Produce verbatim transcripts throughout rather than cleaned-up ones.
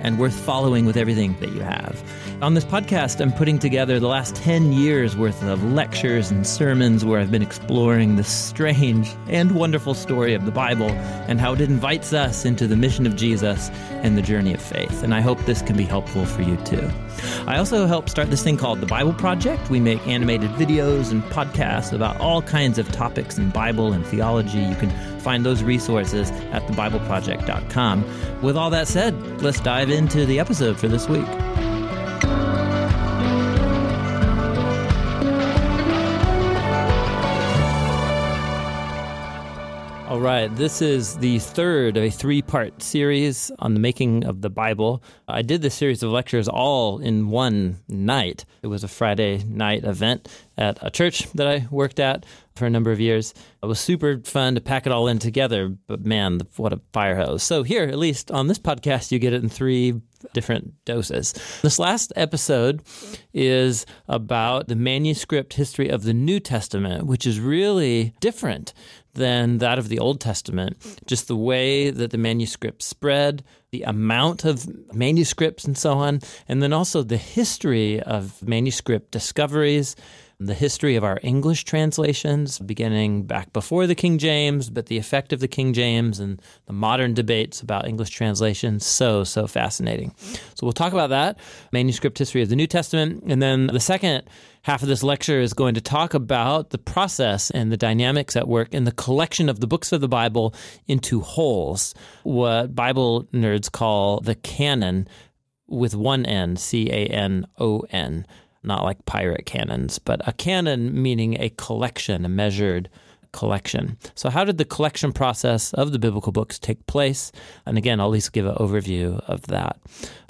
and worth following with everything that you have. On this podcast, I'm putting together the last ten years worth of lectures and sermons where I've been exploring the strange and wonderful story of the Bible and how it invites us into the mission of Jesus and the journey of faith. And I hope this can be helpful for you too. I also help start this thing called The Bible Project. We make animated videos and podcasts about all kinds of topics in Bible and theology. You can find those resources at the bible project dot com. With all that said, let's dive into the episode for this week. All right, this is the third of a three-part series on the making of the Bible. I did this series of lectures all in one night. It was a Friday night event at a church that I worked at for a number of years. It was super fun to pack it all in together, but man, what a fire hose. So here, at least on this podcast, you get it in three different doses. This last episode is about the manuscript history of the New Testament, which is really different than that of the Old Testament. Just the way that the manuscripts spread, the amount of manuscripts and so on, and then also the history of manuscript discoveries, the history of our English translations, beginning back before the King James, but the effect of the King James and the modern debates about English translations. So, so fascinating. So we'll talk about that, manuscript history of the New Testament. And then the second half of this lecture is going to talk about the process and the dynamics at work in the collection of the books of the Bible into wholes, what Bible nerds call the canon, with one N, C A N O N. Not like pirate canons, but a canon meaning a collection, a measured collection. So how did the collection process of the biblical books take place? And again, I'll at least give an overview of that.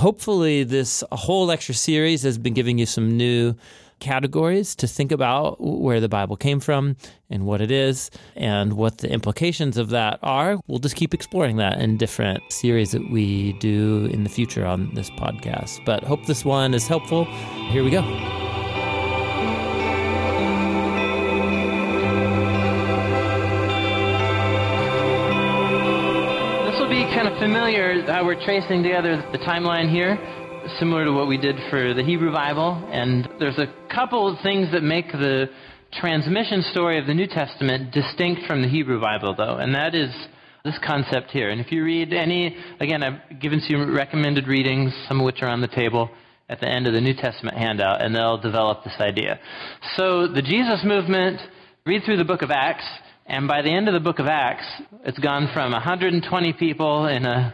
Hopefully this whole lecture series has been giving you some new categories to think about where the Bible came from and what it is and what the implications of that are. We'll just keep exploring that in different series that we do in the future on this podcast. But hope this one is helpful. Here we go. This will be kind of familiar how we're tracing together the timeline here, similar to what we did for the Hebrew Bible. And there's a couple of things that make the transmission story of the New Testament distinct from the Hebrew Bible, though, and that is this concept here. And if you read any, again, I've given some recommended readings, some of which are on the table at the end of the New Testament handout, and they'll develop this idea. So the Jesus movement, read through the book of Acts, and by the end of the book of Acts, it's gone from one hundred twenty people in an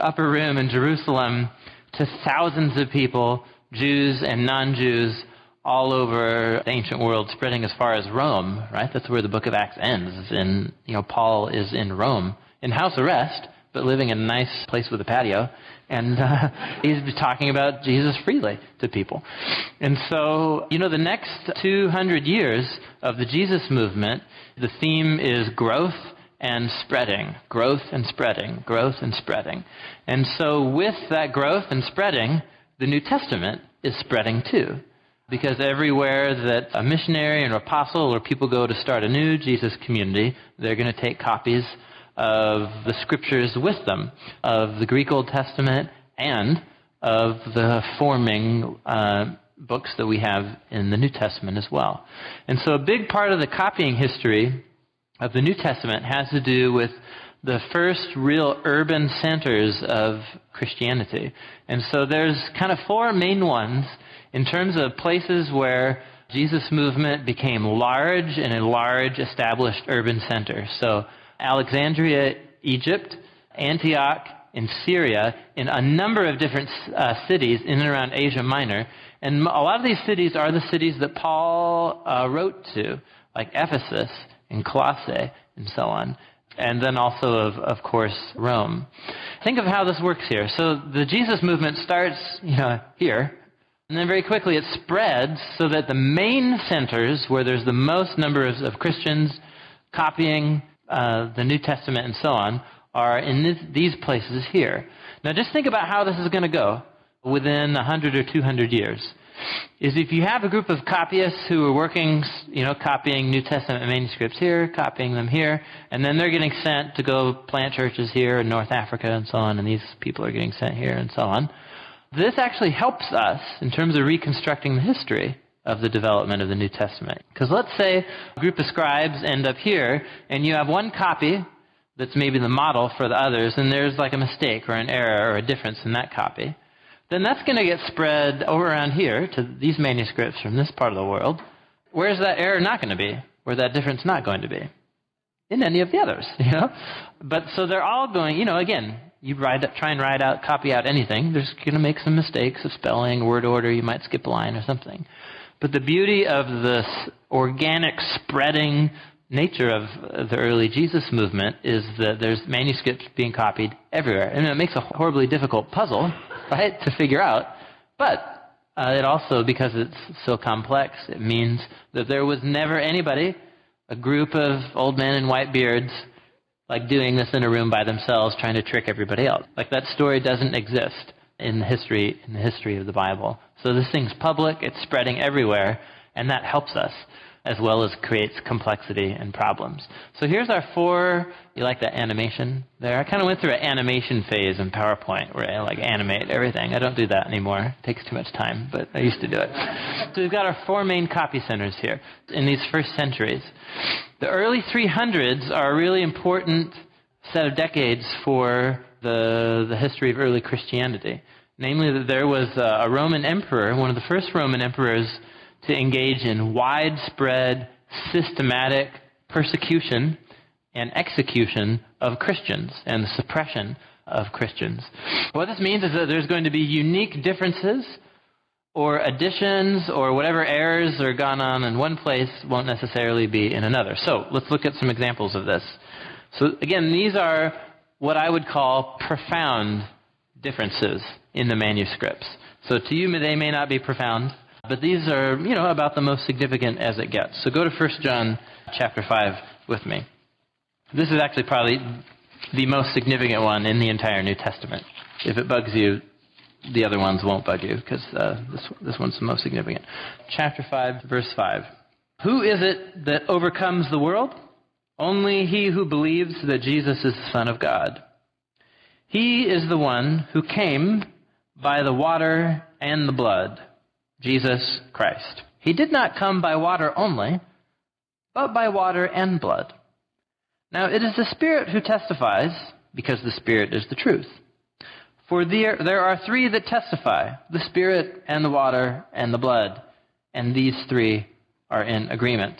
upper room in Jerusalem to thousands of people, Jews and non-Jews, all over the ancient world, spreading as far as Rome, right? That's where the book of Acts ends. And, you know, Paul is in Rome, in house arrest, but living in a nice place with a patio. And uh, he's talking about Jesus freely to people. And so, you know, the next two hundred years of the Jesus movement, the theme is growth and spreading, growth and spreading, growth and spreading. And so with that growth and spreading, the New Testament is spreading too. Because everywhere that a missionary or apostle or people go to start a new Jesus community, they're going to take copies of the scriptures with them, of the Greek Old Testament and of the forming uh, books that we have in the New Testament as well. And so a big part of the copying history of the New Testament has to do with the first real urban centers of Christianity. And so there's kind of four main ones in terms of places where Jesus movement became large in a large established urban center. So Alexandria, Egypt, Antioch in Syria, in a number of different uh, cities in and around Asia Minor. And a lot of these cities are the cities that Paul uh, wrote to, like Ephesus and Colossae, and so on. And then also, of, of course, Rome. Think of how this works here. So the Jesus movement starts, you know, here, and then very quickly it spreads so that the main centers, where there's the most numbers of Christians copying uh, the New Testament and so on, are in this, these places here. Now just think about how this is going to go. within one hundred or two hundred years, is if you have a group of copyists who are working, you know, copying New Testament manuscripts here, copying them here, and then they're getting sent to go plant churches here in North Africa and so on, and these people are getting sent here and so on. This actually helps us in terms of reconstructing the history of the development of the New Testament. Because let's say a group of scribes end up here, and you have one copy that's maybe the model for the others, and there's like a mistake or an error or a difference in that copy. Then that's going to get spread over around here to these manuscripts from this part of the world. Where's that error not going to be? Where's that difference not going to be? In any of the others, you know? But so they're all going, you know, again, you write, try and write out, copy out anything. There's going to make some mistakes of spelling, word order. You might skip a line or something. But the beauty of this organic spreading nature of the early Jesus movement is that there's manuscripts being copied everywhere. And it makes a horribly difficult puzzle, right, to figure out. But uh, it also, because it's so complex, it means that there was never anybody, a group of old men in white beards, like doing this in a room by themselves, trying to trick everybody else. Like that story doesn't exist in the history in the history of the Bible. So this thing's public, it's spreading everywhere, and that helps us, as well as creates complexity and problems. So here's our four, you like that animation there? I kind of went through an animation phase in PowerPoint where I like animate everything. I don't do that anymore. It takes too much time, but I used to do it. So we've got our four main copy centers here in these first centuries. The early three hundreds are a really important set of decades for the, the history of early Christianity. Namely, that there was a Roman emperor, one of the first Roman emperors to engage in widespread, systematic persecution and execution of Christians and the suppression of Christians. What this means is that there's going to be unique differences or additions or whatever errors are gone on in one place won't necessarily be in another. So let's look at some examples of this. So again, these are what I would call profound differences in the manuscripts. So to you, they may not be profound, but these are, you know, about the most significant as it gets. So go to First John chapter five with me. This is actually probably the most significant one in the entire New Testament. If it bugs you, the other ones won't bug you, because uh, this, this one's the most significant. Chapter five, verse five. Who is it that overcomes the world? Only he who believes that Jesus is the Son of God. He is the one who came by the water and the blood, Jesus Christ. He did not come by water only, but by water and blood. Now it is the Spirit who testifies, because the Spirit is the truth. For there, there are three that testify, the Spirit and the water and the blood, and these three are in agreement.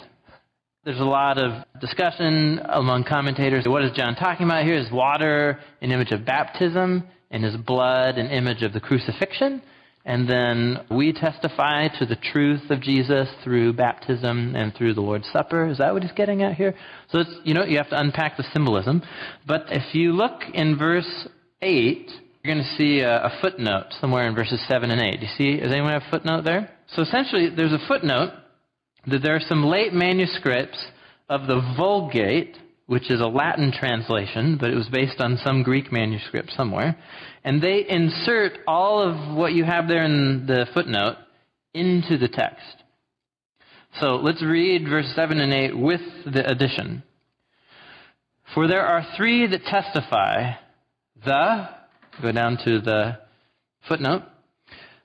There's a lot of discussion among commentators. What is John talking about here? Is water an image of baptism, and is blood an image of the crucifixion? And then we testify to the truth of Jesus through baptism and through the Lord's Supper. Is that what he's getting at here? So, it's, you know, you have to unpack the symbolism. But if you look in verse eight, you're going to see a, a footnote somewhere in verses seven and eight. Do you see? Does anyone have a footnote there? So essentially, there's a footnote that there are some late manuscripts of the Vulgate, which is a Latin translation, but it was based on some Greek manuscript somewhere. And they insert all of what you have there in the footnote into the text. So let's read verse seven and eight with the addition. For there are three that testify, the, go down to the footnote,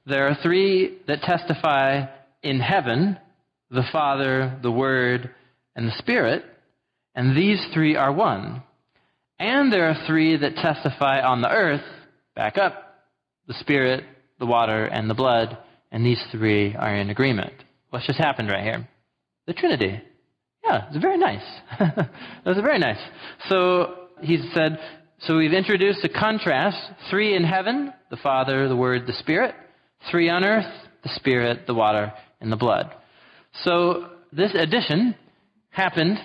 there are three that testify in heaven, the Father, the Word, and the Spirit, and these three are one. And there are three that testify on the earth, back up, the Spirit, the water, and the blood, and these three are in agreement. What's just happened right here? The Trinity. Yeah, it's very nice. That's very nice. So he said, so we've introduced a contrast, three in heaven, the Father, the Word, the Spirit, three on earth, the Spirit, the water, and the blood. So this addition happened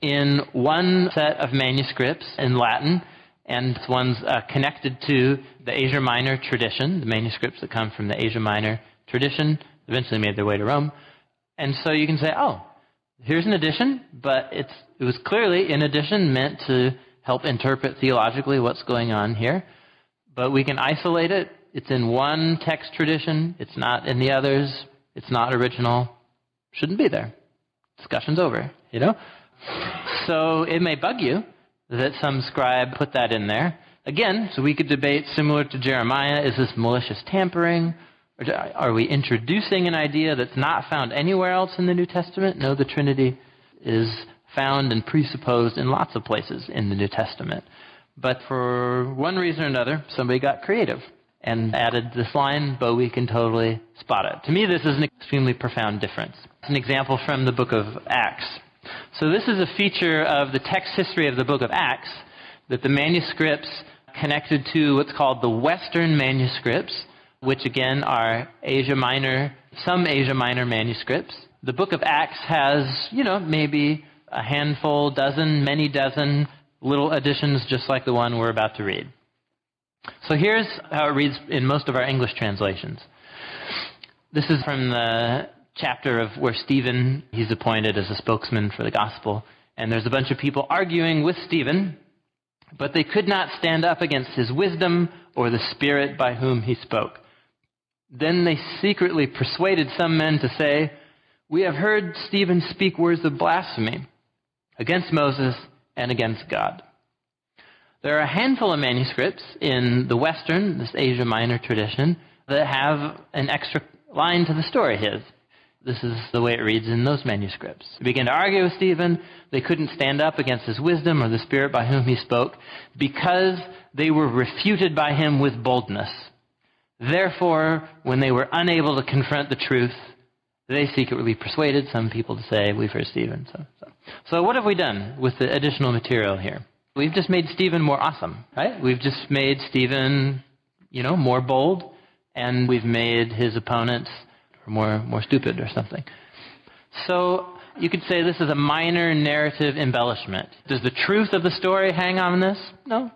in one set of manuscripts in Latin, and one's uh, connected to the Asia Minor tradition, the manuscripts that come from the Asia Minor tradition, eventually made their way to Rome. And so you can say, oh, here's an addition, but it's, it was clearly an addition meant to help interpret theologically what's going on here. But we can isolate it It's in one text tradition. It's not in the others. It's not original. Shouldn't be there. Discussion's over, you know? So it may bug you that some scribe put that in there. Again, so we could debate, similar to Jeremiah, is this malicious tampering? Or are we introducing an idea that's not found anywhere else in the New Testament? No, the Trinity is found and presupposed in lots of places in the New Testament. But for one reason or another, somebody got creative and added this line, but we can totally spot it. To me, this is an extremely profound difference. It's an example from the book of Acts. So this is a feature of the text history of the book of Acts, that the manuscripts connected to what's called the Western manuscripts, which again are Asia Minor, some Asia Minor manuscripts. The book of Acts has, you know, maybe a handful, dozen, many dozen little additions just like the one we're about to read. So here's how it reads in most of our English translations. This is from the chapter of where Stephen, he's appointed as a spokesman for the gospel, and there's a bunch of people arguing with Stephen, but they could not stand up against his wisdom or the Spirit by whom he spoke. Then they secretly persuaded some men to say, "We have heard Stephen speak words of blasphemy against Moses and against God." There are a handful of manuscripts in the Western, this Asia Minor tradition, that have an extra line to the story here. This is the way it reads in those manuscripts. They began to argue with Stephen. They couldn't stand up against his wisdom or the Spirit by whom he spoke, because they were refuted by him with boldness. Therefore, when they were unable to confront the truth, they secretly persuaded some people to say, "We've heard Stephen." So, so. so what have we done with the additional material here? We've just made Stephen more awesome, right? We've just made Stephen, you know, more bold, and we've made his opponents more more stupid or something. So you could say this is a minor narrative embellishment. Does the truth of the story hang on this? No.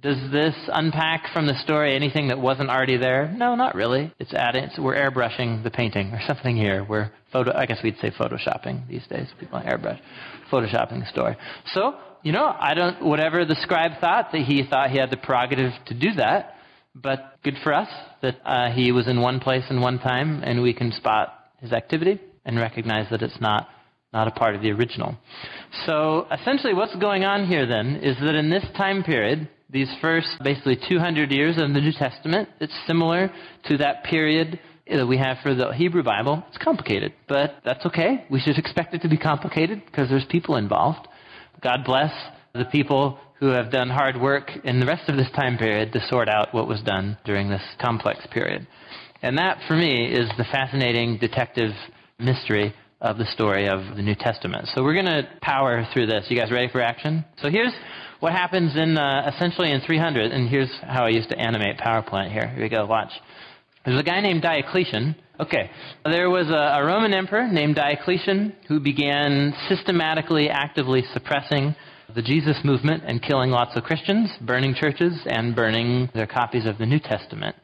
Does this unpack from the story anything that wasn't already there? No, not really. It's added. It's, we're airbrushing the painting or something here. We're photo. I guess we'd say photoshopping these days. People airbrush, photoshopping the story. So, you know, I don't, whatever the scribe thought, that he thought he had the prerogative to do that, but good for us that uh, he was in one place and one time, and we can spot his activity and recognize that it's not, not a part of the original. So essentially what's going on here then is that in this time period, these first basically two hundred years of the New Testament, it's similar to that period that we have for the Hebrew Bible. It's complicated, but that's okay. We should expect it to be complicated because there's people involved. God bless the people who have done hard work in the rest of this time period to sort out what was done during this complex period. And that, for me, is the fascinating detective mystery of the story of the New Testament. So we're going to power through this. You guys ready for action? So here's what happens in uh, essentially in three hundred, and here's how I used to animate PowerPoint here. Here we go, watch. There's a guy named Diocletian. Okay, there was a, a Roman emperor named Diocletian who began systematically, actively suppressing the Jesus movement and killing lots of Christians, burning churches, and burning their copies of the New Testament.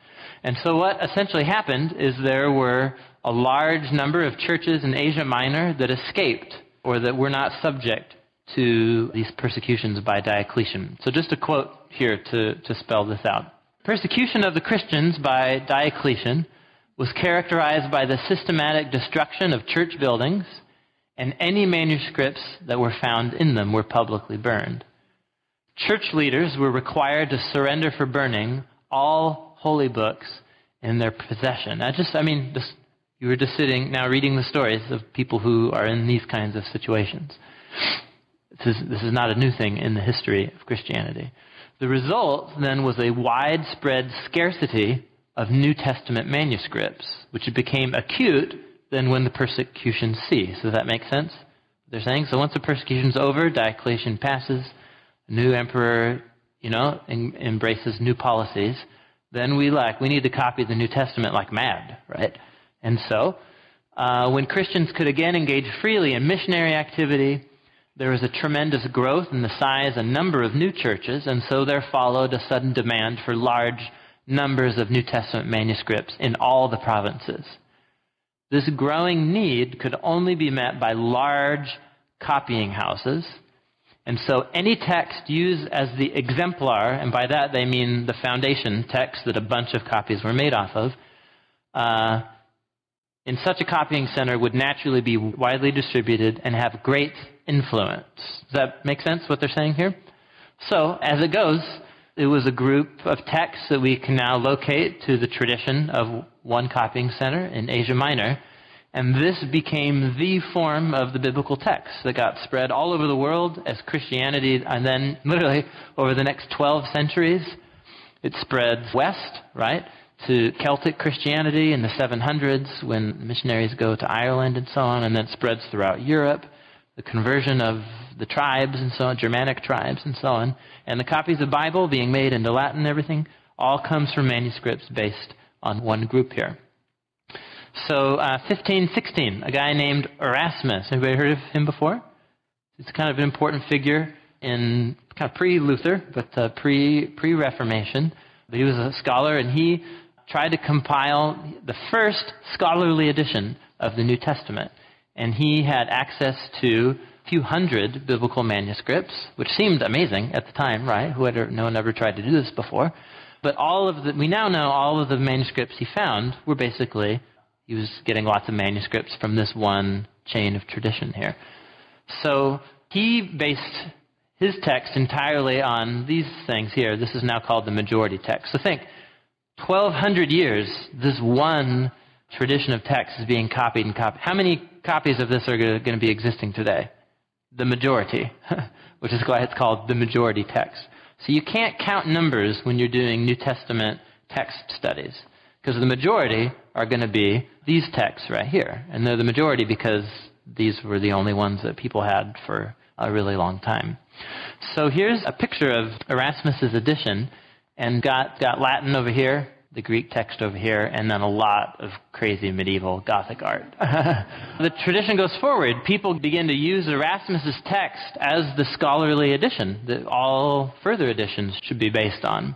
And so what essentially happened is there were a large number of churches in Asia Minor that escaped, or that were not subject to these persecutions by Diocletian. So just a quote here to, to spell this out. "Persecution of the Christians by Diocletian was characterized by the systematic destruction of church buildings, and any manuscripts that were found in them were publicly burned. Church leaders were required to surrender for burning all holy books in their possession." I just, I mean, just, you were just sitting now reading the stories of people who are in these kinds of situations. This is, this is not a new thing in the history of Christianity. The result then was a widespread scarcity of New Testament manuscripts, which became acute then when the persecution ceased. Does that make sense? They're saying, so once the persecution's over, Diocletian passes, new emperor, you know, em- embraces new policies, then we like, we need to copy the New Testament like mad, right? And so, uh, when Christians could again engage freely in missionary activity, there was a tremendous growth in the size and number of new churches, and so there followed a sudden demand for large numbers of New Testament manuscripts in all the provinces. This growing need could only be met by large copying houses, And so any text used as the exemplar, and by that they mean the foundation text that a bunch of copies were made off of, uh, in such a copying center would naturally be widely distributed and have great influence. Does that make sense, what they're saying here? So, as it goes, it was a group of texts that we can now locate to the tradition of one copying center in Asia Minor, and this became the form of the biblical text that got spread all over the world as Christianity, and then literally over the next twelve centuries, it spreads west, right, to Celtic Christianity in the seven hundreds when missionaries go to Ireland and so on, and then it spreads throughout Europe. The conversion of the tribes and so on, Germanic tribes and so on, and the copies of the Bible being made into Latin and everything, all comes from manuscripts based on one group here. So uh, fifteen sixteen, a guy named Erasmus. Anybody heard of him before? It's kind of an important figure in kind of pre-Luther, but uh, pre, pre-Reformation. But he was a scholar, and he tried to compile the first scholarly edition of the New Testament. And he had access to a few hundred biblical manuscripts, which seemed amazing at the time, right? Who had, no one ever tried to do this before. But all of the, we now know all of the manuscripts he found were basically, he was getting lots of manuscripts from this one chain of tradition here. So he based his text entirely on these things here. This is now called the majority text. So think, twelve hundred years, this one tradition of text is being copied and copied. How many copies of this are going to be existing today? The majority, which is why it's called the majority text. So you can't count numbers when you're doing New Testament text studies, because the majority are going to be these texts right here. And they're the majority because these were the only ones that people had for a really long time. So here's a picture of Erasmus's edition, and got, got Latin over here, the Greek text over here, and then a lot of crazy medieval Gothic art. The tradition goes forward. People begin to use Erasmus's text as the scholarly edition that all further editions should be based on.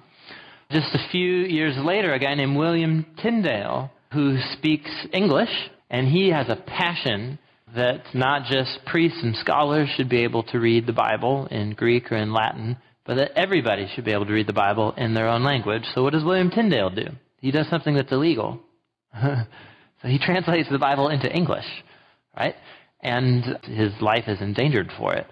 Just a few years later, a guy named William Tyndale, who speaks English, and he has a passion that not just priests and scholars should be able to read the Bible in Greek or in Latin, but that everybody should be able to read the Bible in their own language. So what does William Tyndale do? He does something that's illegal. So he translates the Bible into English, right? And his life is endangered for it.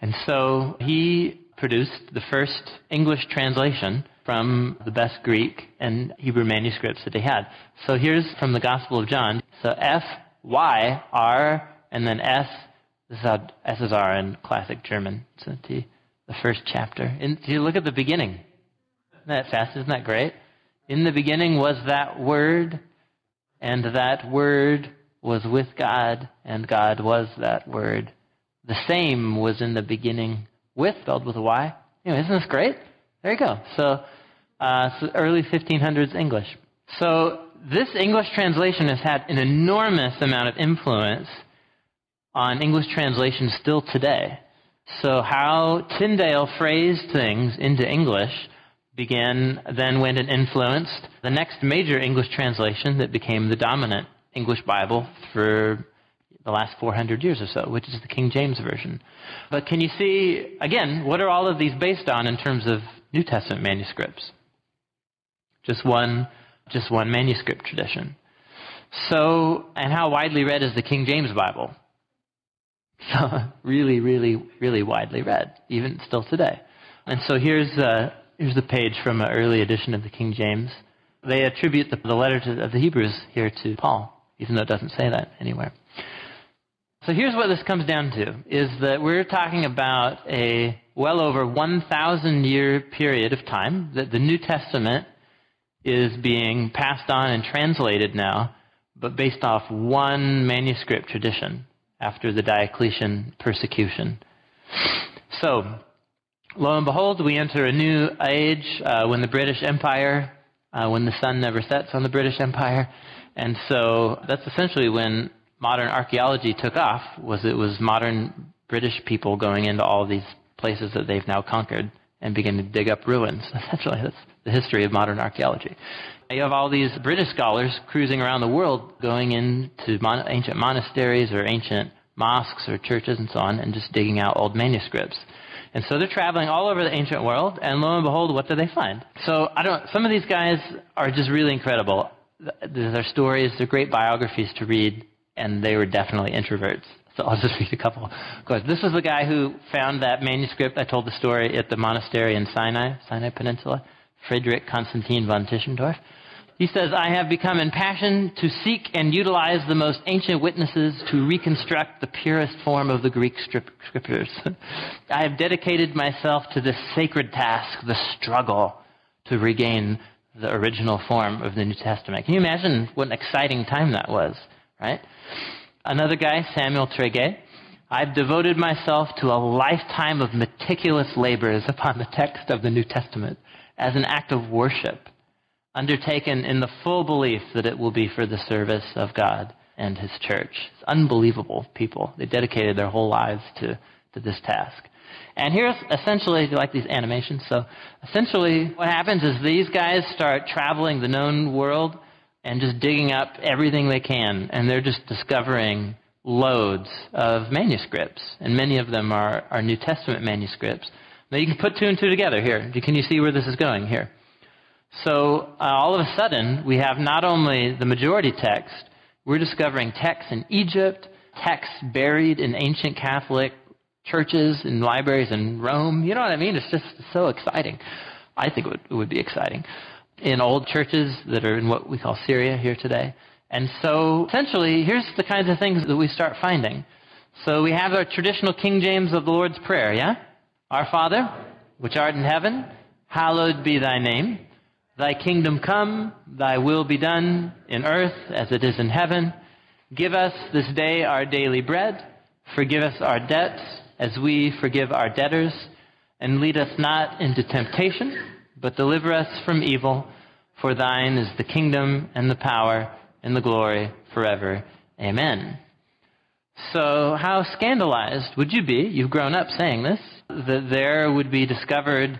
And so he produced the first English translation from the best Greek and Hebrew manuscripts that he had. So here's from the Gospel of John. So F, Y, R, and then S. This is how S's are in classic German. So T. The first chapter. And you look at the beginning. Isn't that fast? Isn't that great? In the beginning was that Word, and that Word was with God, and God was that Word. The same was in the beginning with, spelled with a Y. Anyway, isn't this great? There you go. So, uh, so early fifteen hundreds English. So this English translation has had an enormous amount of influence on English translation still today. So how Tyndale phrased things into English began, then went and influenced the next major English translation that became the dominant English Bible for the last four hundred years or so, which is the King James Version. But can you see, again, what are all of these based on in terms of New Testament manuscripts? Just one, just one manuscript tradition. So, and how widely read is the King James Bible? So really, really, really widely read, even still today. And so here's uh, here's the page from an early edition of the King James. They attribute the, the letter to, of the Hebrews here to Paul, even though it doesn't say that anywhere. So here's what this comes down to, is that we're talking about a well over one thousand year period of time that the New Testament is being passed on and translated now, but based off one manuscript tradition, after the Diocletian persecution. So, lo and behold, we enter a new age uh, when the British Empire, uh, when the sun never sets on the British Empire. And so that's essentially when modern archaeology took off, was it was modern British people going into all these places that they've now conquered and begin to dig up ruins. Essentially, that's the history of modern archaeology. You have all these British scholars cruising around the world going into mon- ancient monasteries or ancient mosques or churches and so on and just digging out old manuscripts. And so they're traveling all over the ancient world, and lo and behold, what do they find? So I don't. Some of these guys are just really incredible. Their stories, they're great biographies to read, and they were definitely introverts. So I'll just read a couple. This is the guy who found that manuscript. I told the story at the monastery in Sinai, Sinai Peninsula, Friedrich Constantine von Tischendorf. He says, I have become impassioned to seek and utilize the most ancient witnesses to reconstruct the purest form of the Greek scriptures. I have dedicated myself to this sacred task, the struggle to regain the original form of the New Testament. Can you imagine what an exciting time that was, right? Another guy, Samuel Tregelles. I've devoted myself to a lifetime of meticulous labors upon the text of the New Testament as an act of worship, undertaken in the full belief that it will be for the service of God and his church. It's unbelievable people. They dedicated their whole lives to, to this task. And here's essentially, like these animations, so essentially what happens is these guys start traveling the known world and just digging up everything they can, and they're just discovering loads of manuscripts, and many of them are, are New Testament manuscripts. Now you can put two and two together here. Can you see where this is going here? So uh, all of a sudden, we have not only the majority text, we're discovering texts in Egypt, texts buried in ancient Catholic churches and libraries in Rome. You know what I mean? It's just so exciting. I think it would, it would be exciting. In old churches that are in what we call Syria here today. And so essentially, here's the kinds of things that we start finding. So we have our traditional King James of the Lord's Prayer, yeah? Our Father, which art in heaven, hallowed be thy name. Thy kingdom come, thy will be done, in earth as it is in heaven. Give us this day our daily bread. Forgive us our debts, as we forgive our debtors. And lead us not into temptation, but deliver us from evil. For thine is the kingdom, and the power, and the glory, forever. Amen. So how scandalized would you be, you've grown up saying this, that there would be discovered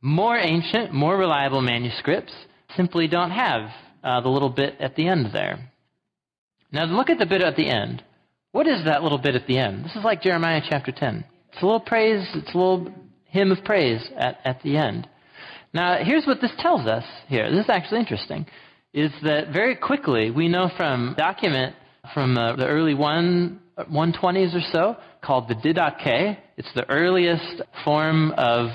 more ancient, more reliable manuscripts simply don't have uh, the little bit at the end there. Now look at the bit at the end. What is that little bit at the end? This is like Jeremiah chapter ten. It's a little praise, it's a little hymn of praise at, at the end. Now here's what this tells us here. This is actually interesting, is that very quickly we know from a document from the, the early one, one twenties or so called the Didache. It's the earliest form of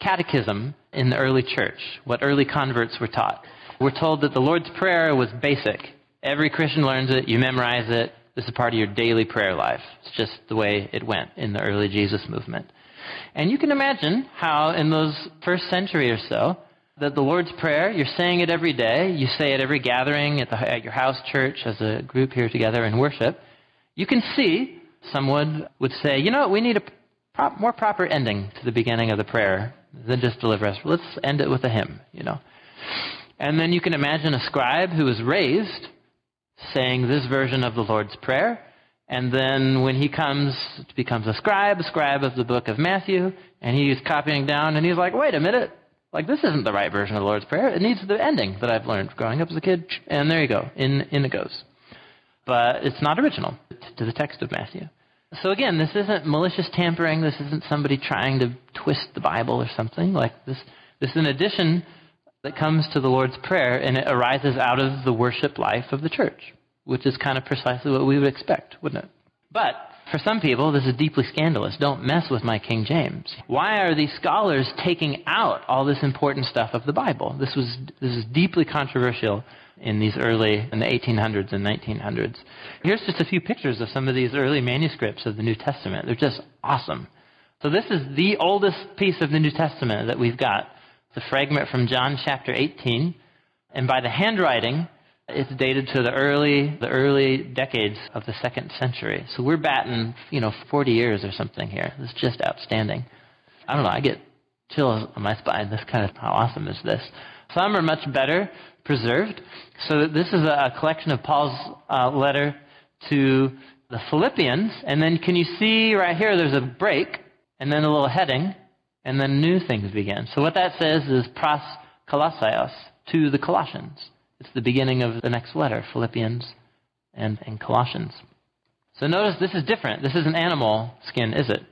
catechism in the early church, what early converts were taught. We're told that the Lord's Prayer was basic. Every Christian learns it, you memorize it, this is part of your daily prayer life. It's just the way it went in the early Jesus movement. And you can imagine how in those first century or so, that the Lord's Prayer, you're saying it every day, you say it every gathering at, the, at your house church as a group here together in worship. You can see someone would say, you know what, we need a prop, more proper ending to the beginning of the prayer than just deliver us. Let's end it with a hymn, you know. And then you can imagine a scribe who was raised saying this version of the Lord's Prayer. And then when he comes, becomes a scribe, a scribe of the book of Matthew, and he's copying down, and he's like, wait a minute, like this isn't the right version of the Lord's Prayer. It needs the ending that I've learned growing up as a kid. And there you go, in, in it goes. But it's not original to the text of Matthew. So again, this isn't malicious tampering. This isn't somebody trying to twist the Bible or something. Like this, this is an addition that comes to the Lord's Prayer, and it arises out of the worship life of the church, which is kind of precisely what we would expect, wouldn't it? But for some people, this is deeply scandalous. Don't mess with my King James. Why are these scholars taking out all this important stuff of the Bible? This was this is deeply controversial in these early, in the eighteen hundreds and nineteen hundreds. Here's just a few pictures of some of these early manuscripts of the New Testament. They're just awesome. So this is the oldest piece of the New Testament that we've got. It's a fragment from John chapter eighteen. And by the handwriting, it's dated to the early, the early decades of the second century. So we're batting, you know, forty years or something here. It's just outstanding. I don't know, I get chills on my spine. That's kind of, how awesome is this? Some are much better preserved. So this is a collection of Paul's uh, letter to the Philippians. And then can you see right here there's a break and then a little heading and then new things begin. So what that says is pros Colossios, to the Colossians. It's the beginning of the next letter, Philippians and, and Colossians. So notice this is different. This isn't animal skin, is it?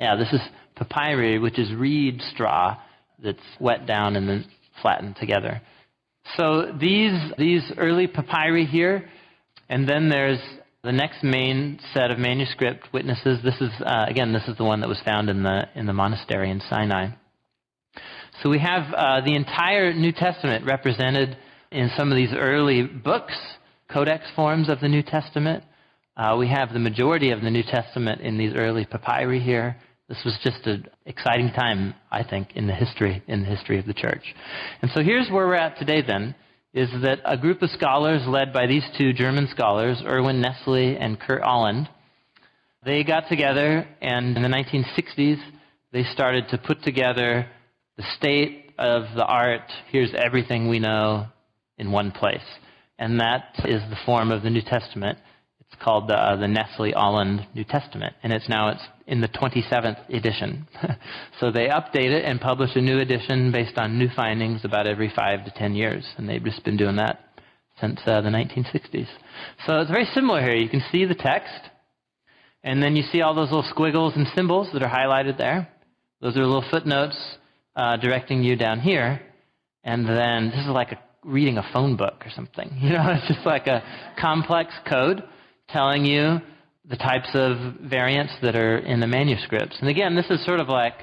Yeah, this is papyri, which is reed straw that's wet down and then flattened together. So these these early papyri here, and then there's the next main set of manuscript witnesses. This is uh, again, this is the one that was found in the in the monastery in Sinai. So we have uh, the entire New Testament represented in some of these early books, codex forms of the New Testament. Uh, we have the majority of the New Testament in these early papyri here. This was just an exciting time, I think, in the history in the history of the church. And so here's where we're at today then, is that a group of scholars led by these two German scholars, Erwin Nestle and Kurt Aland, they got together, and in the nineteen sixties, they started to put together the state of the art, here's everything we know in one place. And that is the form of the New Testament. It's called the, uh, the Nestle-Aland New Testament. And it's now it's in the twenty-seventh edition. So they update it and publish a new edition based on new findings about every five to ten years. And they've just been doing that since uh, the nineteen sixties. So it's very similar here. You can see the text. And then you see all those little squiggles and symbols that are highlighted there. Those are little footnotes. Uh, directing you down here, and then this is like a, reading a phone book or something. You know, it's just like a complex code telling you the types of variants that are in the manuscripts. And again, this is sort of like,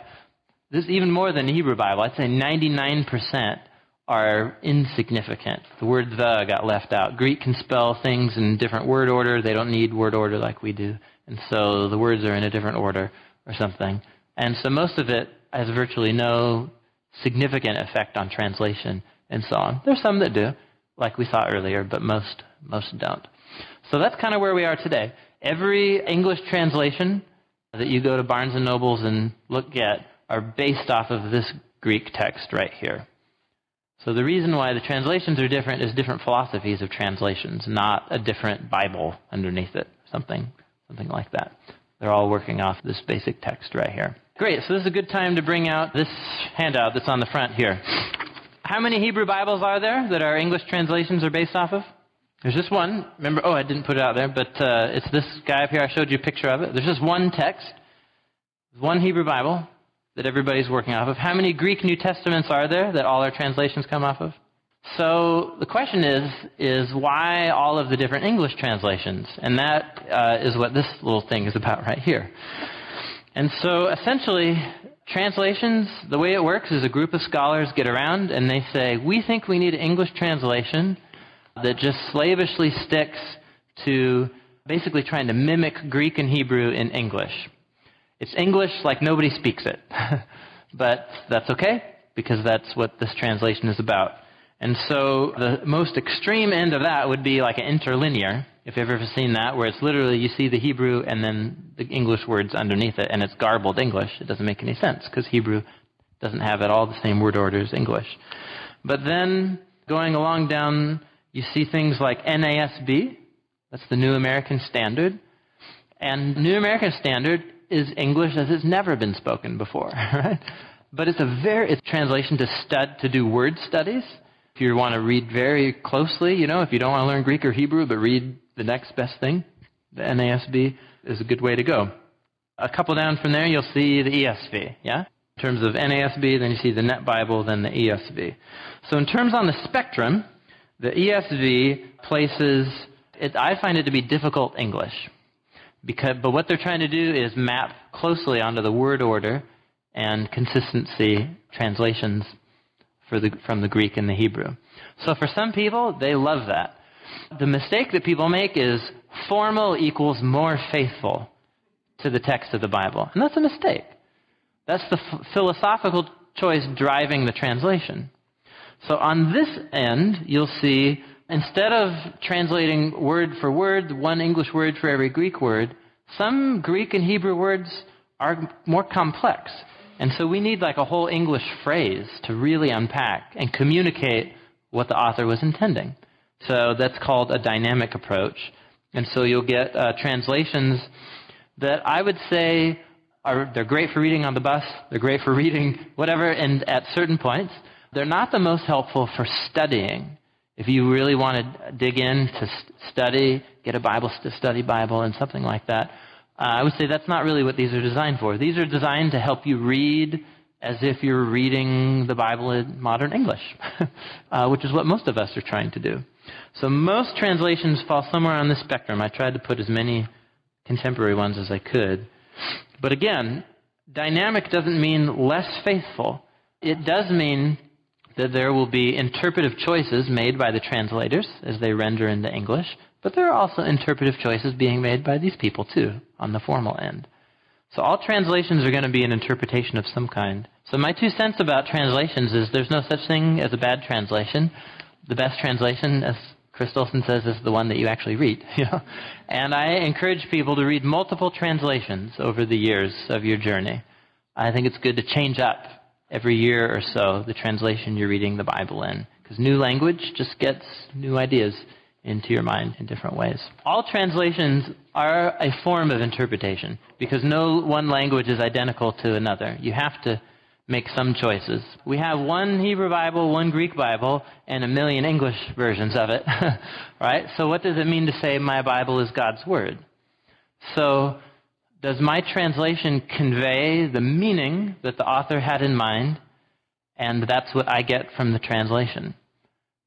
this is even more than the Hebrew Bible. I'd say ninety-nine percent are insignificant. The word "the" got left out. Greek can spell things in different word order. They don't need word order like we do. And so the words are in a different order or something. And so most of it has virtually no significant effect on translation and so on. There's some that do, like we saw earlier, but most most don't. So that's kind of where we are today. Every English translation that you go to Barnes and Noble's and look at are based off of this Greek text right here. So the reason why the translations are different is different philosophies of translations, not a different Bible underneath it, something, something like that. They're all working off this basic text right here. Great, so this is a good time to bring out this handout that's on the front here. How many Hebrew Bibles are there that our English translations are based off of? There's just one. Remember, oh, I didn't put it out there, but uh, it's this guy up here. I showed you a picture of it. There's just one text, one Hebrew Bible that everybody's working off of. How many Greek New Testaments are there that all our translations come off of? So the question is, is why all of the different English translations? And that uh, is what this little thing is about right here. And so essentially, translations, the way it works is a group of scholars get around and they say, we think we need an English translation that just slavishly sticks to basically trying to mimic Greek and Hebrew in English. It's English like nobody speaks it. But that's okay, because that's what this translation is about. And so the most extreme end of that would be like an interlinear, if you've ever seen that, where it's literally you see the Hebrew and then the English words underneath it, and it's garbled English. It doesn't make any sense because Hebrew doesn't have at all the same word order as English. But then going along down, you see things like N A S B. That's the New American Standard. And New American Standard is English as it's never been spoken before, right? But it's a very it's translation to stud to do word studies. If you want to read very closely, you know, if you don't want to learn Greek or Hebrew, but read the next best thing, the N A S B is a good way to go. A couple down from there, you'll see the E S V, yeah? In terms of N A S B, then you see the N E T Bible, then the E S V. So in terms on the spectrum, the E S V places, it, I find it to be difficult English. Because, but what they're trying to do is map closely onto the word order and consistency translations for the, from the Greek and the Hebrew. So for some people, they love that. The mistake that people make is formal equals more faithful to the text of the Bible. And that's a mistake. That's the f- philosophical choice driving the translation. So on this end, you'll see, instead of translating word for word, one English word for every Greek word, some Greek and Hebrew words are more complex. And so we need like a whole English phrase to really unpack and communicate what the author was intending. So that's called a dynamic approach. And so you'll get uh, translations that I would say are they're great for reading on the bus, they're great for reading whatever, and at certain points, they're not the most helpful for studying. If you really want to dig in to study, get a Bible to study Bible and something like that, Uh, I would say that's not really what these are designed for. These are designed to help you read as if you're reading the Bible in modern English, uh, which is what most of us are trying to do. So most translations fall somewhere on this spectrum. I tried to put as many contemporary ones as I could. But again, dynamic doesn't mean less faithful. It does mean that there will be interpretive choices made by the translators as they render into English, but there are also interpretive choices being made by these people too, on the formal end. So all translations are going to be an interpretation of some kind. So my two cents about translations is there's no such thing as a bad translation. The best translation, as Chris Olson says, is the one that you actually read. You know? And I encourage people to read multiple translations over the years of your journey. I think it's good to change up every year or so the translation you're reading the Bible in, because new language just gets new ideas into your mind in different ways. All translations are a form of interpretation because no one language is identical to another. You have to make some choices. We have one Hebrew Bible, one Greek Bible, and a million English versions of it, right? So what does it mean to say my Bible is God's Word? So does my translation convey the meaning that the author had in mind, and that's what I get from the translation?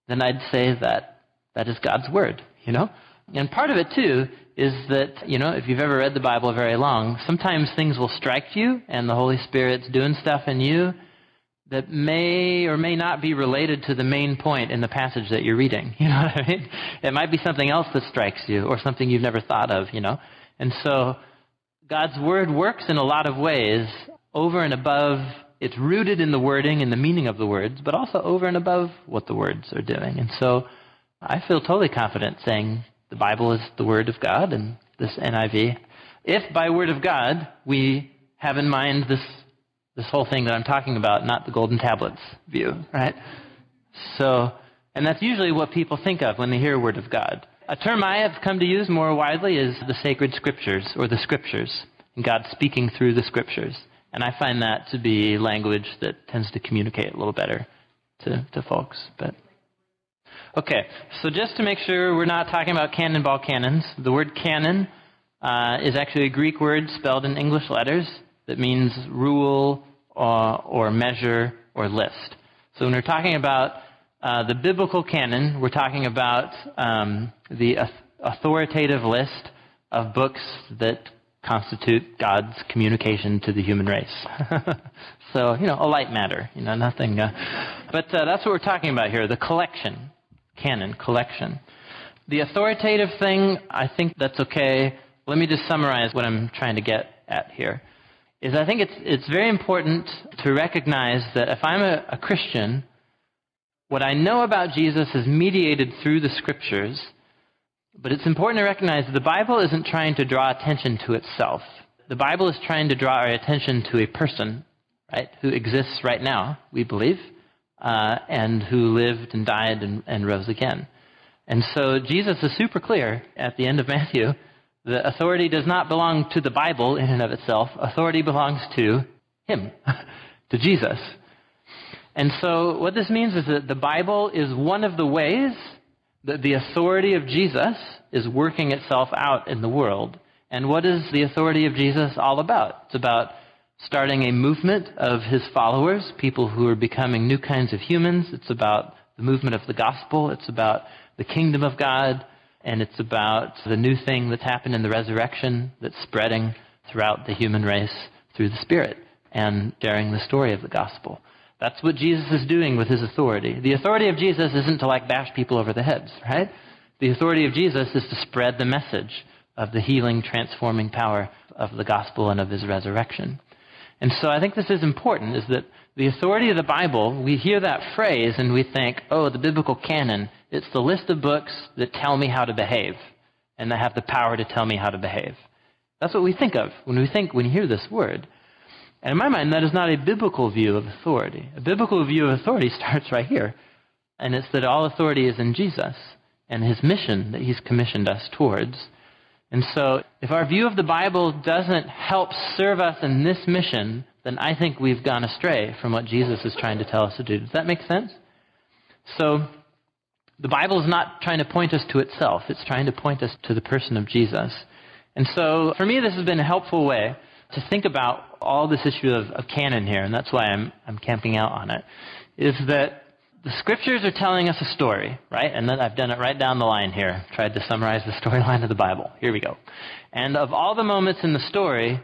Then I'd say that that is God's Word, you know? And part of it, too, is that, you know, if you've ever read the Bible very long, sometimes things will strike you and the Holy Spirit's doing stuff in you that may or may not be related to the main point in the passage that you're reading. You know what I mean? It might be something else that strikes you or something you've never thought of, you know? And so God's Word works in a lot of ways over and above. It's rooted in the wording and the meaning of the words, but also over and above what the words are doing. And so I feel totally confident saying, the Bible is the Word of God, and this N I V. If by Word of God we have in mind this this whole thing that I'm talking about, not the golden tablets view, right? So, and that's usually what people think of when they hear Word of God. A term I have come to use more widely is the sacred scriptures, or the scriptures, and God speaking through the scriptures. And I find that to be language that tends to communicate a little better to, to folks, but... Okay, so just to make sure we're not talking about cannonball cannons, the word cannon uh, is actually a Greek word spelled in English letters that means rule uh, or measure or list. So when we're talking about uh, the biblical canon, we're talking about um, the authoritative list of books that constitute God's communication to the human race. So, you know, a light matter, you know, nothing. Uh, but uh, that's what we're talking about here, the collection. Canon, collection. The authoritative thing, I think that's okay. Let me just summarize what I'm trying to get at here. Is I think it's it's very important to recognize that if I'm a, a Christian, what I know about Jesus is mediated through the Scriptures, but it's important to recognize that the Bible isn't trying to draw attention to itself. The Bible is trying to draw our attention to a person, right, who exists right now, we believe. Uh, and who lived and died and, and rose again. And so Jesus is super clear at the end of Matthew. The authority does not belong to the Bible in and of itself. Authority belongs to him, to Jesus. And so what this means is that the Bible is one of the ways that the authority of Jesus is working itself out in the world. And what is the authority of Jesus all about? It's about starting a movement of his followers, people who are becoming new kinds of humans. It's about the movement of the gospel. It's about the kingdom of God. And it's about the new thing that's happened in the resurrection that's spreading throughout the human race through the Spirit and sharing the story of the gospel. That's what Jesus is doing with his authority. The authority of Jesus isn't to like bash people over the heads, right? The authority of Jesus is to spread the message of the healing, transforming power of the gospel and of his resurrection. And so I think this is important, is that the authority of the Bible, we hear that phrase and we think, oh, the biblical canon, it's the list of books that tell me how to behave and that have the power to tell me how to behave. That's what we think of when we think, when you hear this word. And in my mind, that is not a biblical view of authority. A biblical view of authority starts right here. And it's that all authority is in Jesus and his mission that he's commissioned us towards. And so if our view of the Bible doesn't help serve us in this mission, then I think we've gone astray from what Jesus is trying to tell us to do. Does that make sense? So the Bible is not trying to point us to itself. It's trying to point us to the person of Jesus. And so for me, this has been a helpful way to think about all this issue of, of canon here, and that's why I'm, I'm camping out on it, is that the scriptures are telling us a story, right? And then I've done it right down the line here, tried to summarize the storyline of the Bible. Here we go. And of all the moments in the story,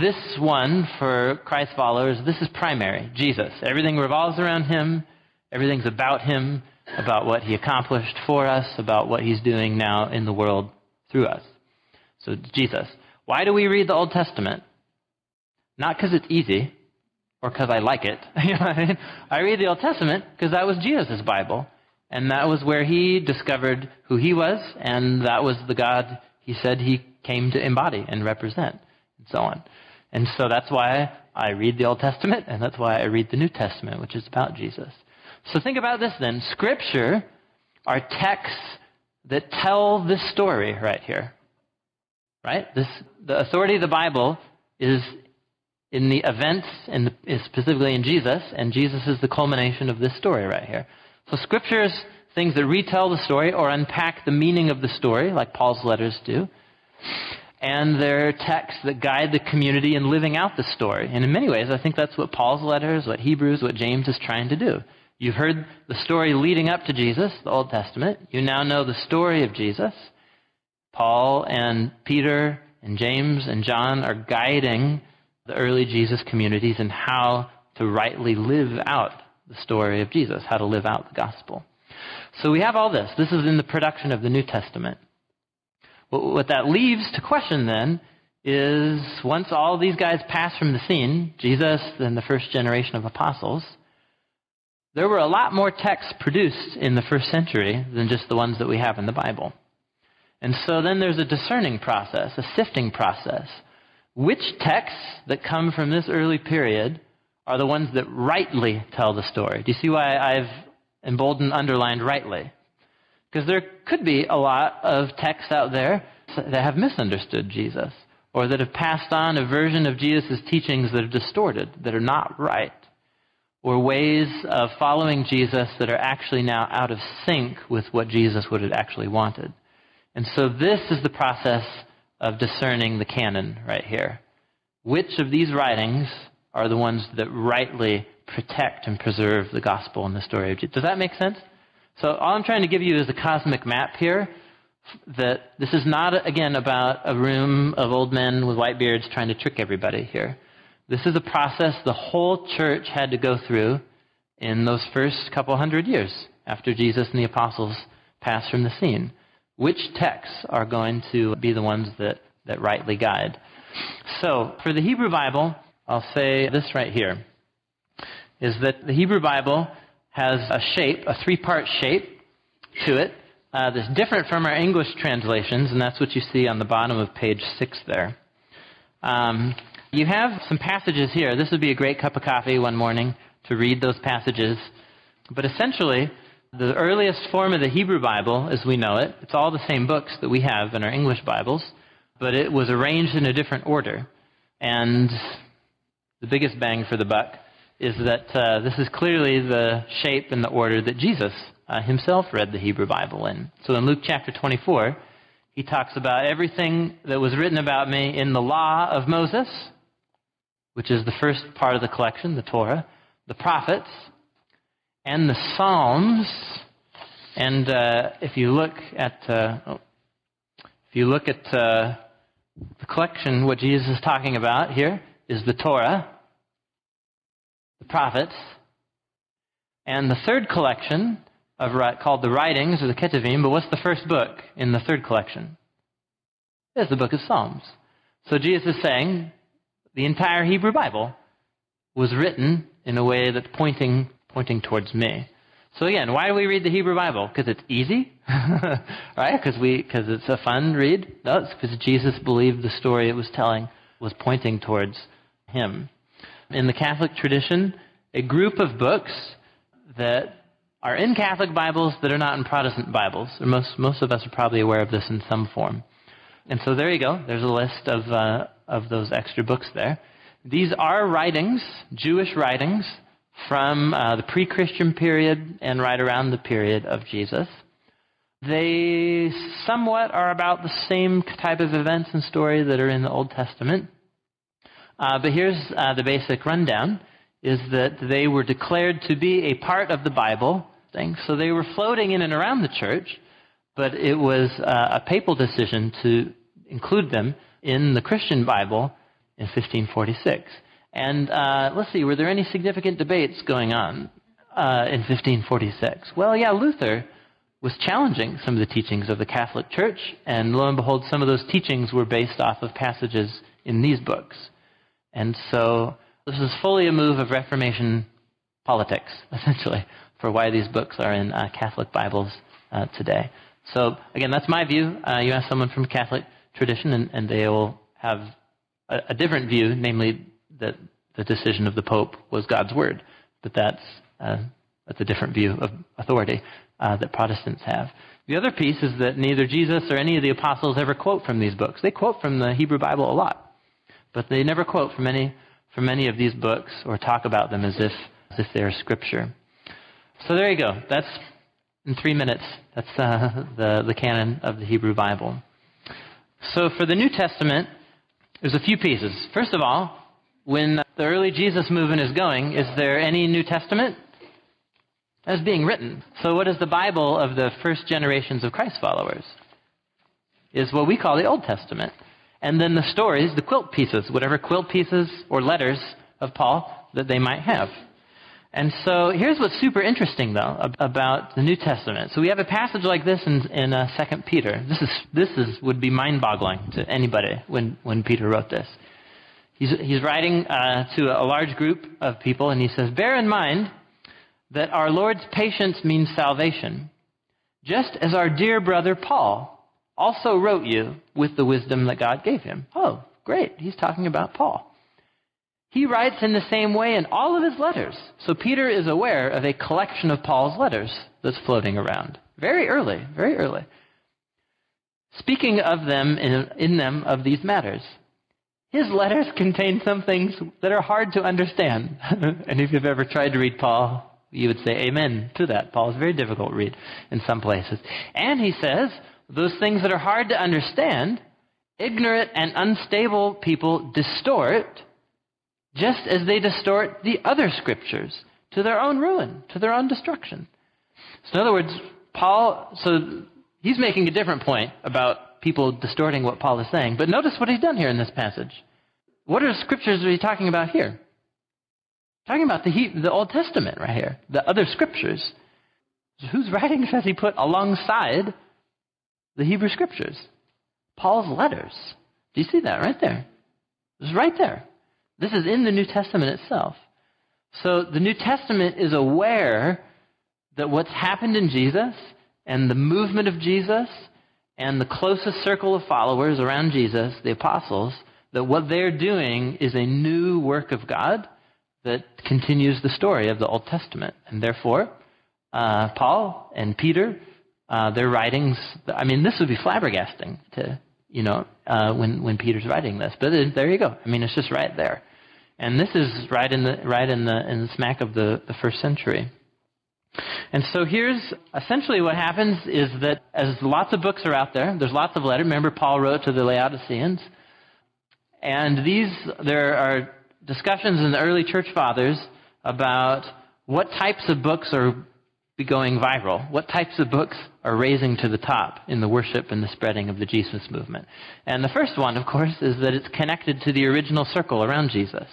this one for Christ followers, this is primary, Jesus. Everything revolves around him. Everything's about him, about what he accomplished for us, about what he's doing now in the world through us. So Jesus. Why do we read the Old Testament? Not because it's easy or because I like it. You know what I mean? I read the Old Testament because that was Jesus' Bible, and that was where he discovered who he was, and that was the God he said he came to embody and represent, and so on. And so that's why I read the Old Testament, and that's why I read the New Testament, which is about Jesus. So think about this then. Scripture are texts that tell this story right here. Right? This, the authority of the Bible is in the events, in the, is specifically in Jesus, and Jesus is the culmination of this story right here. So Scripture is things that retell the story or unpack the meaning of the story, like Paul's letters do. And they're texts that guide the community in living out the story. And in many ways, I think that's what Paul's letters, what Hebrews, what James is trying to do. You've heard the story leading up to Jesus, the Old Testament. You now know the story of Jesus. Paul and Peter and James and John are guiding the early Jesus communities in how to rightly live out the story of Jesus, how to live out the gospel. So we have all this. This is in the production of the New Testament. What that leaves to question then is, once all these guys pass from the scene, Jesus and the first generation of apostles, there were a lot more texts produced in the first century than just the ones that we have in the Bible. And so then there's a discerning process, a sifting process. Which texts that come from this early period are the ones that rightly tell the story? Do you see why I've emboldened, underlined rightly? Because there could be a lot of texts out there that have misunderstood Jesus, or that have passed on a version of Jesus' teachings that are distorted, that are not right, or ways of following Jesus that are actually now out of sync with what Jesus would have actually wanted. And so this is the process of discerning the canon right here. Which of these writings are the ones that rightly protect and preserve the gospel and the story of Jesus? Does that make sense? So all I'm trying to give you is a cosmic map here. That this is not, again, about a room of old men with white beards trying to trick everybody here. This is a process the whole church had to go through in those first couple hundred years after Jesus and the apostles passed from the scene. Which texts are going to be the ones that, that rightly guide? So, for the Hebrew Bible, I'll say this right here, is that the Hebrew Bible has a shape, a three-part shape to it uh, that's different from our English translations, and that's what you see on the bottom of page six there. Um, you have some passages here. This would be a great cup of coffee one morning to read those passages, but essentially, the earliest form of the Hebrew Bible, as we know it, it's all the same books that we have in our English Bibles, but it was arranged in a different order. And the biggest bang for the buck is that uh, this is clearly the shape and the order that Jesus uh, himself read the Hebrew Bible in. So in Luke chapter twenty-four, he talks about everything that was written about me in the law of Moses, which is the first part of the collection, the Torah, the prophets, and the Psalms, and uh, if you look at uh, oh, if you look at uh, the collection, what Jesus is talking about here is the Torah, the prophets, and the third collection of called the Writings or the Ketuvim. But what's the first book in the third collection? It's the book of Psalms. So Jesus is saying the entire Hebrew Bible was written in a way that's pointing. pointing towards me. So again, why do we read the Hebrew Bible? Because it's easy? Right? Because we, because it's a fun read? No, it's because Jesus believed the story it was telling was pointing towards him. In the Catholic tradition, a group of books that are in Catholic Bibles that are not in Protestant Bibles. Most, most of us are probably aware of this in some form. And so there you go. There's a list of, uh, of those extra books there. These are writings, Jewish writings, from uh, the pre-Christian period and right around the period of Jesus. They somewhat are about the same type of events and story that are in the Old Testament. Uh, but here's uh, the basic rundown, is that they were declared to be a part of the Bible thing. So they were floating in and around the church, but it was uh, a papal decision to include them in the Christian Bible in fifteen forty-six. And uh, let's see, were there any significant debates going on uh, in fifteen forty-six? Well, yeah, Luther was challenging some of the teachings of the Catholic Church, and lo and behold, some of those teachings were based off of passages in these books. And so this is fully a move of Reformation politics, essentially, for why these books are in uh, Catholic Bibles uh, today. So, again, that's my view. Uh, you ask someone from Catholic tradition, and, and they will have a, a different view, namely that the decision of the Pope was God's word. But that's, uh, that's a different view of authority uh, that Protestants have. The other piece is that neither Jesus or any of the apostles ever quote from these books. They quote from the Hebrew Bible a lot, but they never quote from any from any of these books or talk about them as if, as if they're Scripture. So there you go. That's in three minutes. That's uh, the, the canon of the Hebrew Bible. So for the New Testament, there's a few pieces. First of all, when the early Jesus movement is going, is there any New Testament? That's being written. So what is the Bible of the first generations of Christ followers? Is what we call the Old Testament. And then the stories, the quilt pieces, whatever quilt pieces or letters of Paul that they might have. And so here's what's super interesting, though, about the New Testament. So we have a passage like this in, in uh, Second Peter. This is this is would be mind-boggling to anybody when, when Peter wrote this. He's, he's writing uh, to a large group of people, and he says, "Bear in mind that our Lord's patience means salvation, just as our dear brother Paul also wrote you with the wisdom that God gave him." Oh, great. He's talking about Paul. "He writes in the same way in all of his letters." So Peter is aware of a collection of Paul's letters that's floating around. Very early, very early. "Speaking of them, in, in them of these matters. His letters contain some things that are hard to understand." And if you've ever tried to read Paul, you would say amen to that. Paul is very difficult to read in some places. "And," he says, "those things that are hard to understand, ignorant and unstable people distort, just as they distort the other Scriptures, to their own ruin, to their own destruction." So in other words, Paul, so he's making a different point about people distorting what Paul is saying. But notice what he's done here in this passage. What are the Scriptures that he's talking about here? Talking about the, he, the Old Testament right here, the other Scriptures. So whose writings has he put alongside the Hebrew Scriptures? Paul's letters. Do you see that right there? It's right there. This is in the New Testament itself. So the New Testament is aware that what's happened in Jesus and the movement of Jesus and the closest circle of followers around Jesus, the apostles, that what they're doing is a new work of God that continues the story of the Old Testament. And therefore, uh, Paul and Peter, Uh, their writings, I mean, this would be flabbergasting to, you know, uh, when, when Peter's writing this. But it, there you go. I mean, it's just right there. And this is right in the right in the, in the smack of the, the first century. And so here's essentially what happens is that as lots of books are out there, there's lots of letters. Remember, Paul wrote to the Laodiceans. And these, there are discussions in the early church fathers about what types of books are be going viral. What types of books are raising to the top in the worship and the spreading of the Jesus movement? And the first one, of course, is that it's connected to the original circle around Jesus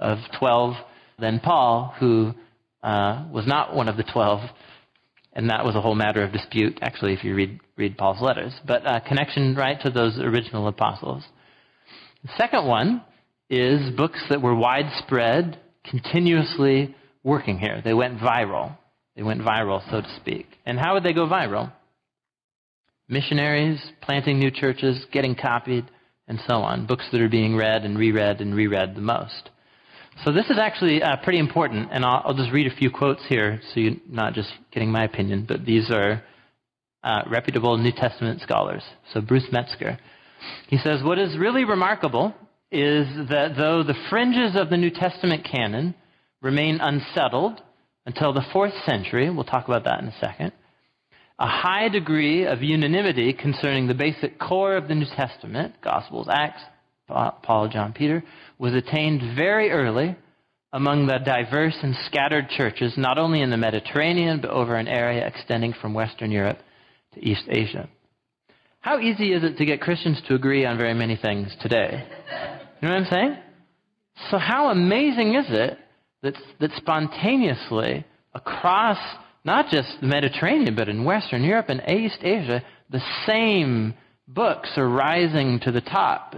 of twelve, then Paul, who uh, was not one of the twelve, and that was a whole matter of dispute, actually, if you read, read Paul's letters, but uh, connection right to those original apostles. The second one is books that were widespread, continuously working here. They went viral. They went viral, so to speak. And how would they go viral? Missionaries, planting new churches, getting copied, and so on. Books that are being read and reread and reread the most. So this is actually uh, pretty important, and I'll, I'll just read a few quotes here so you're not just getting my opinion, but these are uh, reputable New Testament scholars. So Bruce Metzger, he says, "What is really remarkable is that though the fringes of the New Testament canon remain unsettled until the fourth century," we'll talk about that in a second, a high degree of unanimity concerning the basic core of the New Testament, Gospels, Acts, Paul, John, Peter, was attained very early among the diverse and scattered churches, not only in the Mediterranean, but over an area extending from Western Europe to East Asia. How easy is it to get Christians to agree on very many things today? You know what I'm saying? So how amazing is it that, that spontaneously across not just the Mediterranean, but in Western Europe and East Asia, the same books are rising to the top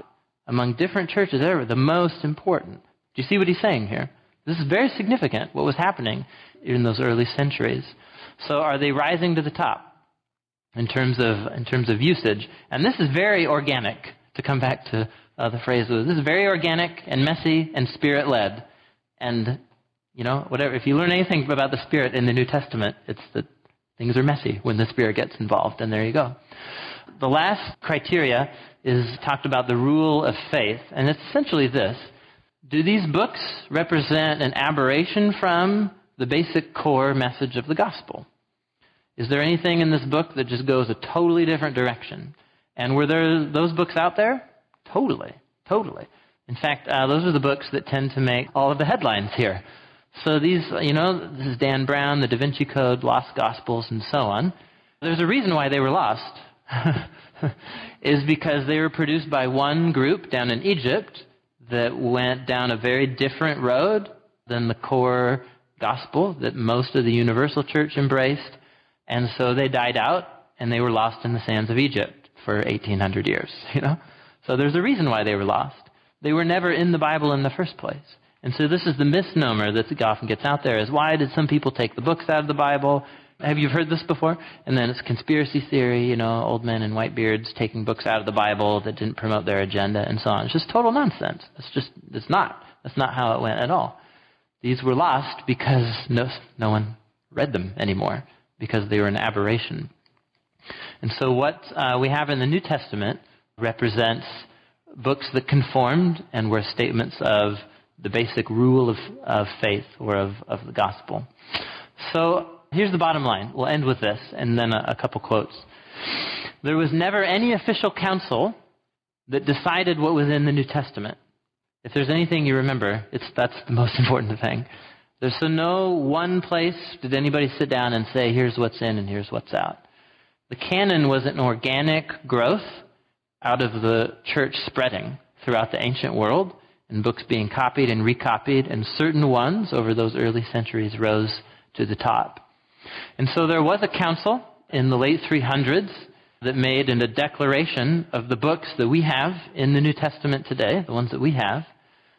among different churches ever, the most important. Do you see what he's saying here? This is very significant, what was happening in those early centuries. So are they rising to the top in terms of, in terms of usage? And this is very organic, to come back to uh, the phrase. This is very organic and messy and Spirit-led. And, you know, whatever. If you learn anything about the Spirit in the New Testament, it's that things are messy when the Spirit gets involved, and there you go. The last criteria is talked about the rule of faith, and it's essentially this. Do these books represent an aberration from the basic core message of the gospel? Is there anything in this book that just goes a totally different direction? And were there those books out there? Totally, totally. In fact, uh, those are the books that tend to make all of the headlines here. So these, you know, this is Dan Brown, The Da Vinci Code, Lost Gospels, and so on. There's a reason why they were lost, is because they were produced by one group down in Egypt that went down a very different road than the core gospel that most of the universal church embraced. And so they died out, and they were lost in the sands of Egypt for eighteen hundred years, you know. So there's a reason why they were lost. They were never in the Bible in the first place. And so this is the misnomer that often gets out there, is why did some people take the books out of the Bible? Have you heard this before? And then it's conspiracy theory, you know, old men in white beards taking books out of the Bible that didn't promote their agenda and so on. It's just total nonsense. It's just, it's not. That's not how it went at all. These were lost because no, no one read them anymore, because they were an aberration. And so what uh, we have in the New Testament represents books that conformed and were statements of the basic rule of, of faith or of, of the gospel. So here's the bottom line. We'll end with this and then a, a couple quotes. There was never any official council that decided what was in the New Testament. If there's anything you remember, it's that's the most important thing. There's so no one place did anybody sit down and say, here's what's in and here's what's out. The canon was an organic growth out of the church spreading throughout the ancient world, and books being copied and recopied, and certain ones over those early centuries rose to the top. And so there was a council in the late three hundreds that made a declaration of the books that we have in the New Testament today, the ones that we have.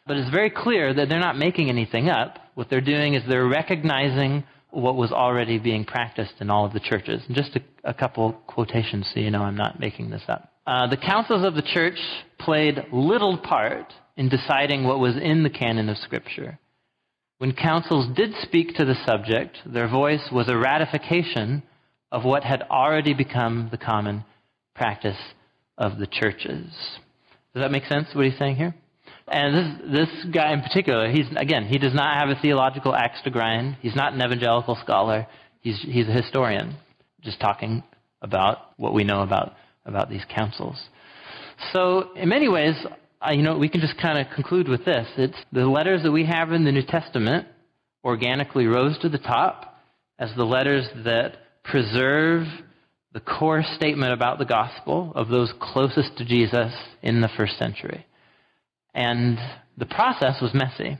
But it's very clear that they're not making anything up. What they're doing is they're recognizing what was already being practiced in all of the churches. And just a, a couple quotations so you know I'm not making this up. Uh, the councils of the church played little part in deciding what was in the canon of Scripture. When councils did speak to the subject, their voice was a ratification of what had already become the common practice of the churches. Does that make sense, what he's saying here? And this this guy in particular, he's again, he does not have a theological axe to grind. He's not an evangelical scholar. He's he's a historian, just talking about what we know about about these councils. So in many ways, I, you know, we can just kind of conclude with this. It's the letters that we have in the New Testament organically rose to the top as the letters that preserve the core statement about the gospel of those closest to Jesus in the first century. And the process was messy.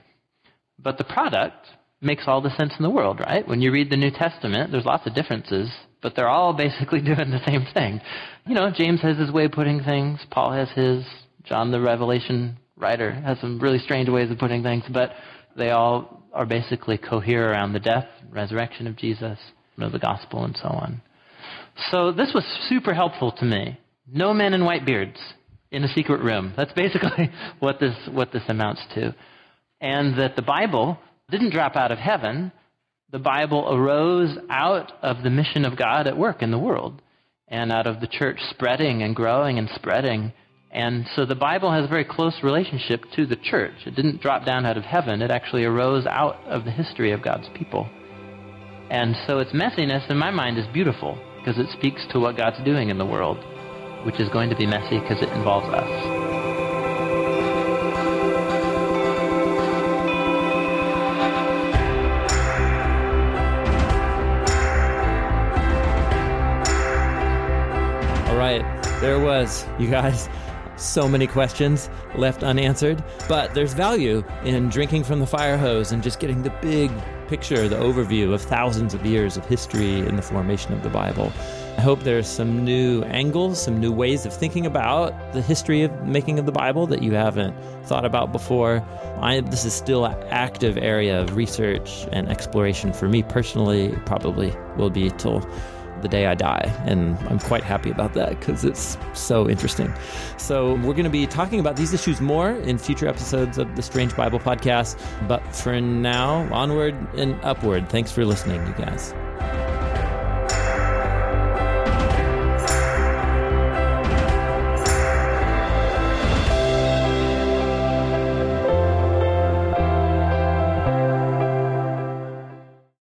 But the product makes all the sense in the world, right? When you read the New Testament, there's lots of differences, but they're all basically doing the same thing. You know, James has his way of putting things. Paul has his. John the Revelation writer has some really strange ways of putting things, but they all are basically cohere around the death, resurrection of Jesus, of the gospel, and so on. So this was super helpful to me. No men in white beards in a secret room. That's basically what this what this amounts to. And that the Bible didn't drop out of heaven. The Bible arose out of the mission of God at work in the world, and out of the church spreading and growing and spreading. And so the Bible has a very close relationship to the church. It didn't drop down out of heaven. It actually arose out of the history of God's people. And so its messiness, in my mind, is beautiful. because it speaks to what God's doing in the world, which is going to be messy because it involves us. There was, you guys, so many questions left unanswered, but there's value in drinking from the fire hose and just getting the big picture, the overview of thousands of years of history in the formation of the Bible. I hope there's some new angles, some new ways of thinking about the history of making of the Bible that you haven't thought about before. I, this is still an active area of research and exploration for me personally. It probably will be till the day I die, and I'm quite happy about that because it's so interesting. So we're going to be talking about these issues more in future episodes of the Strange Bible Podcast, but for now, onward and upward. Thanks for listening, you guys.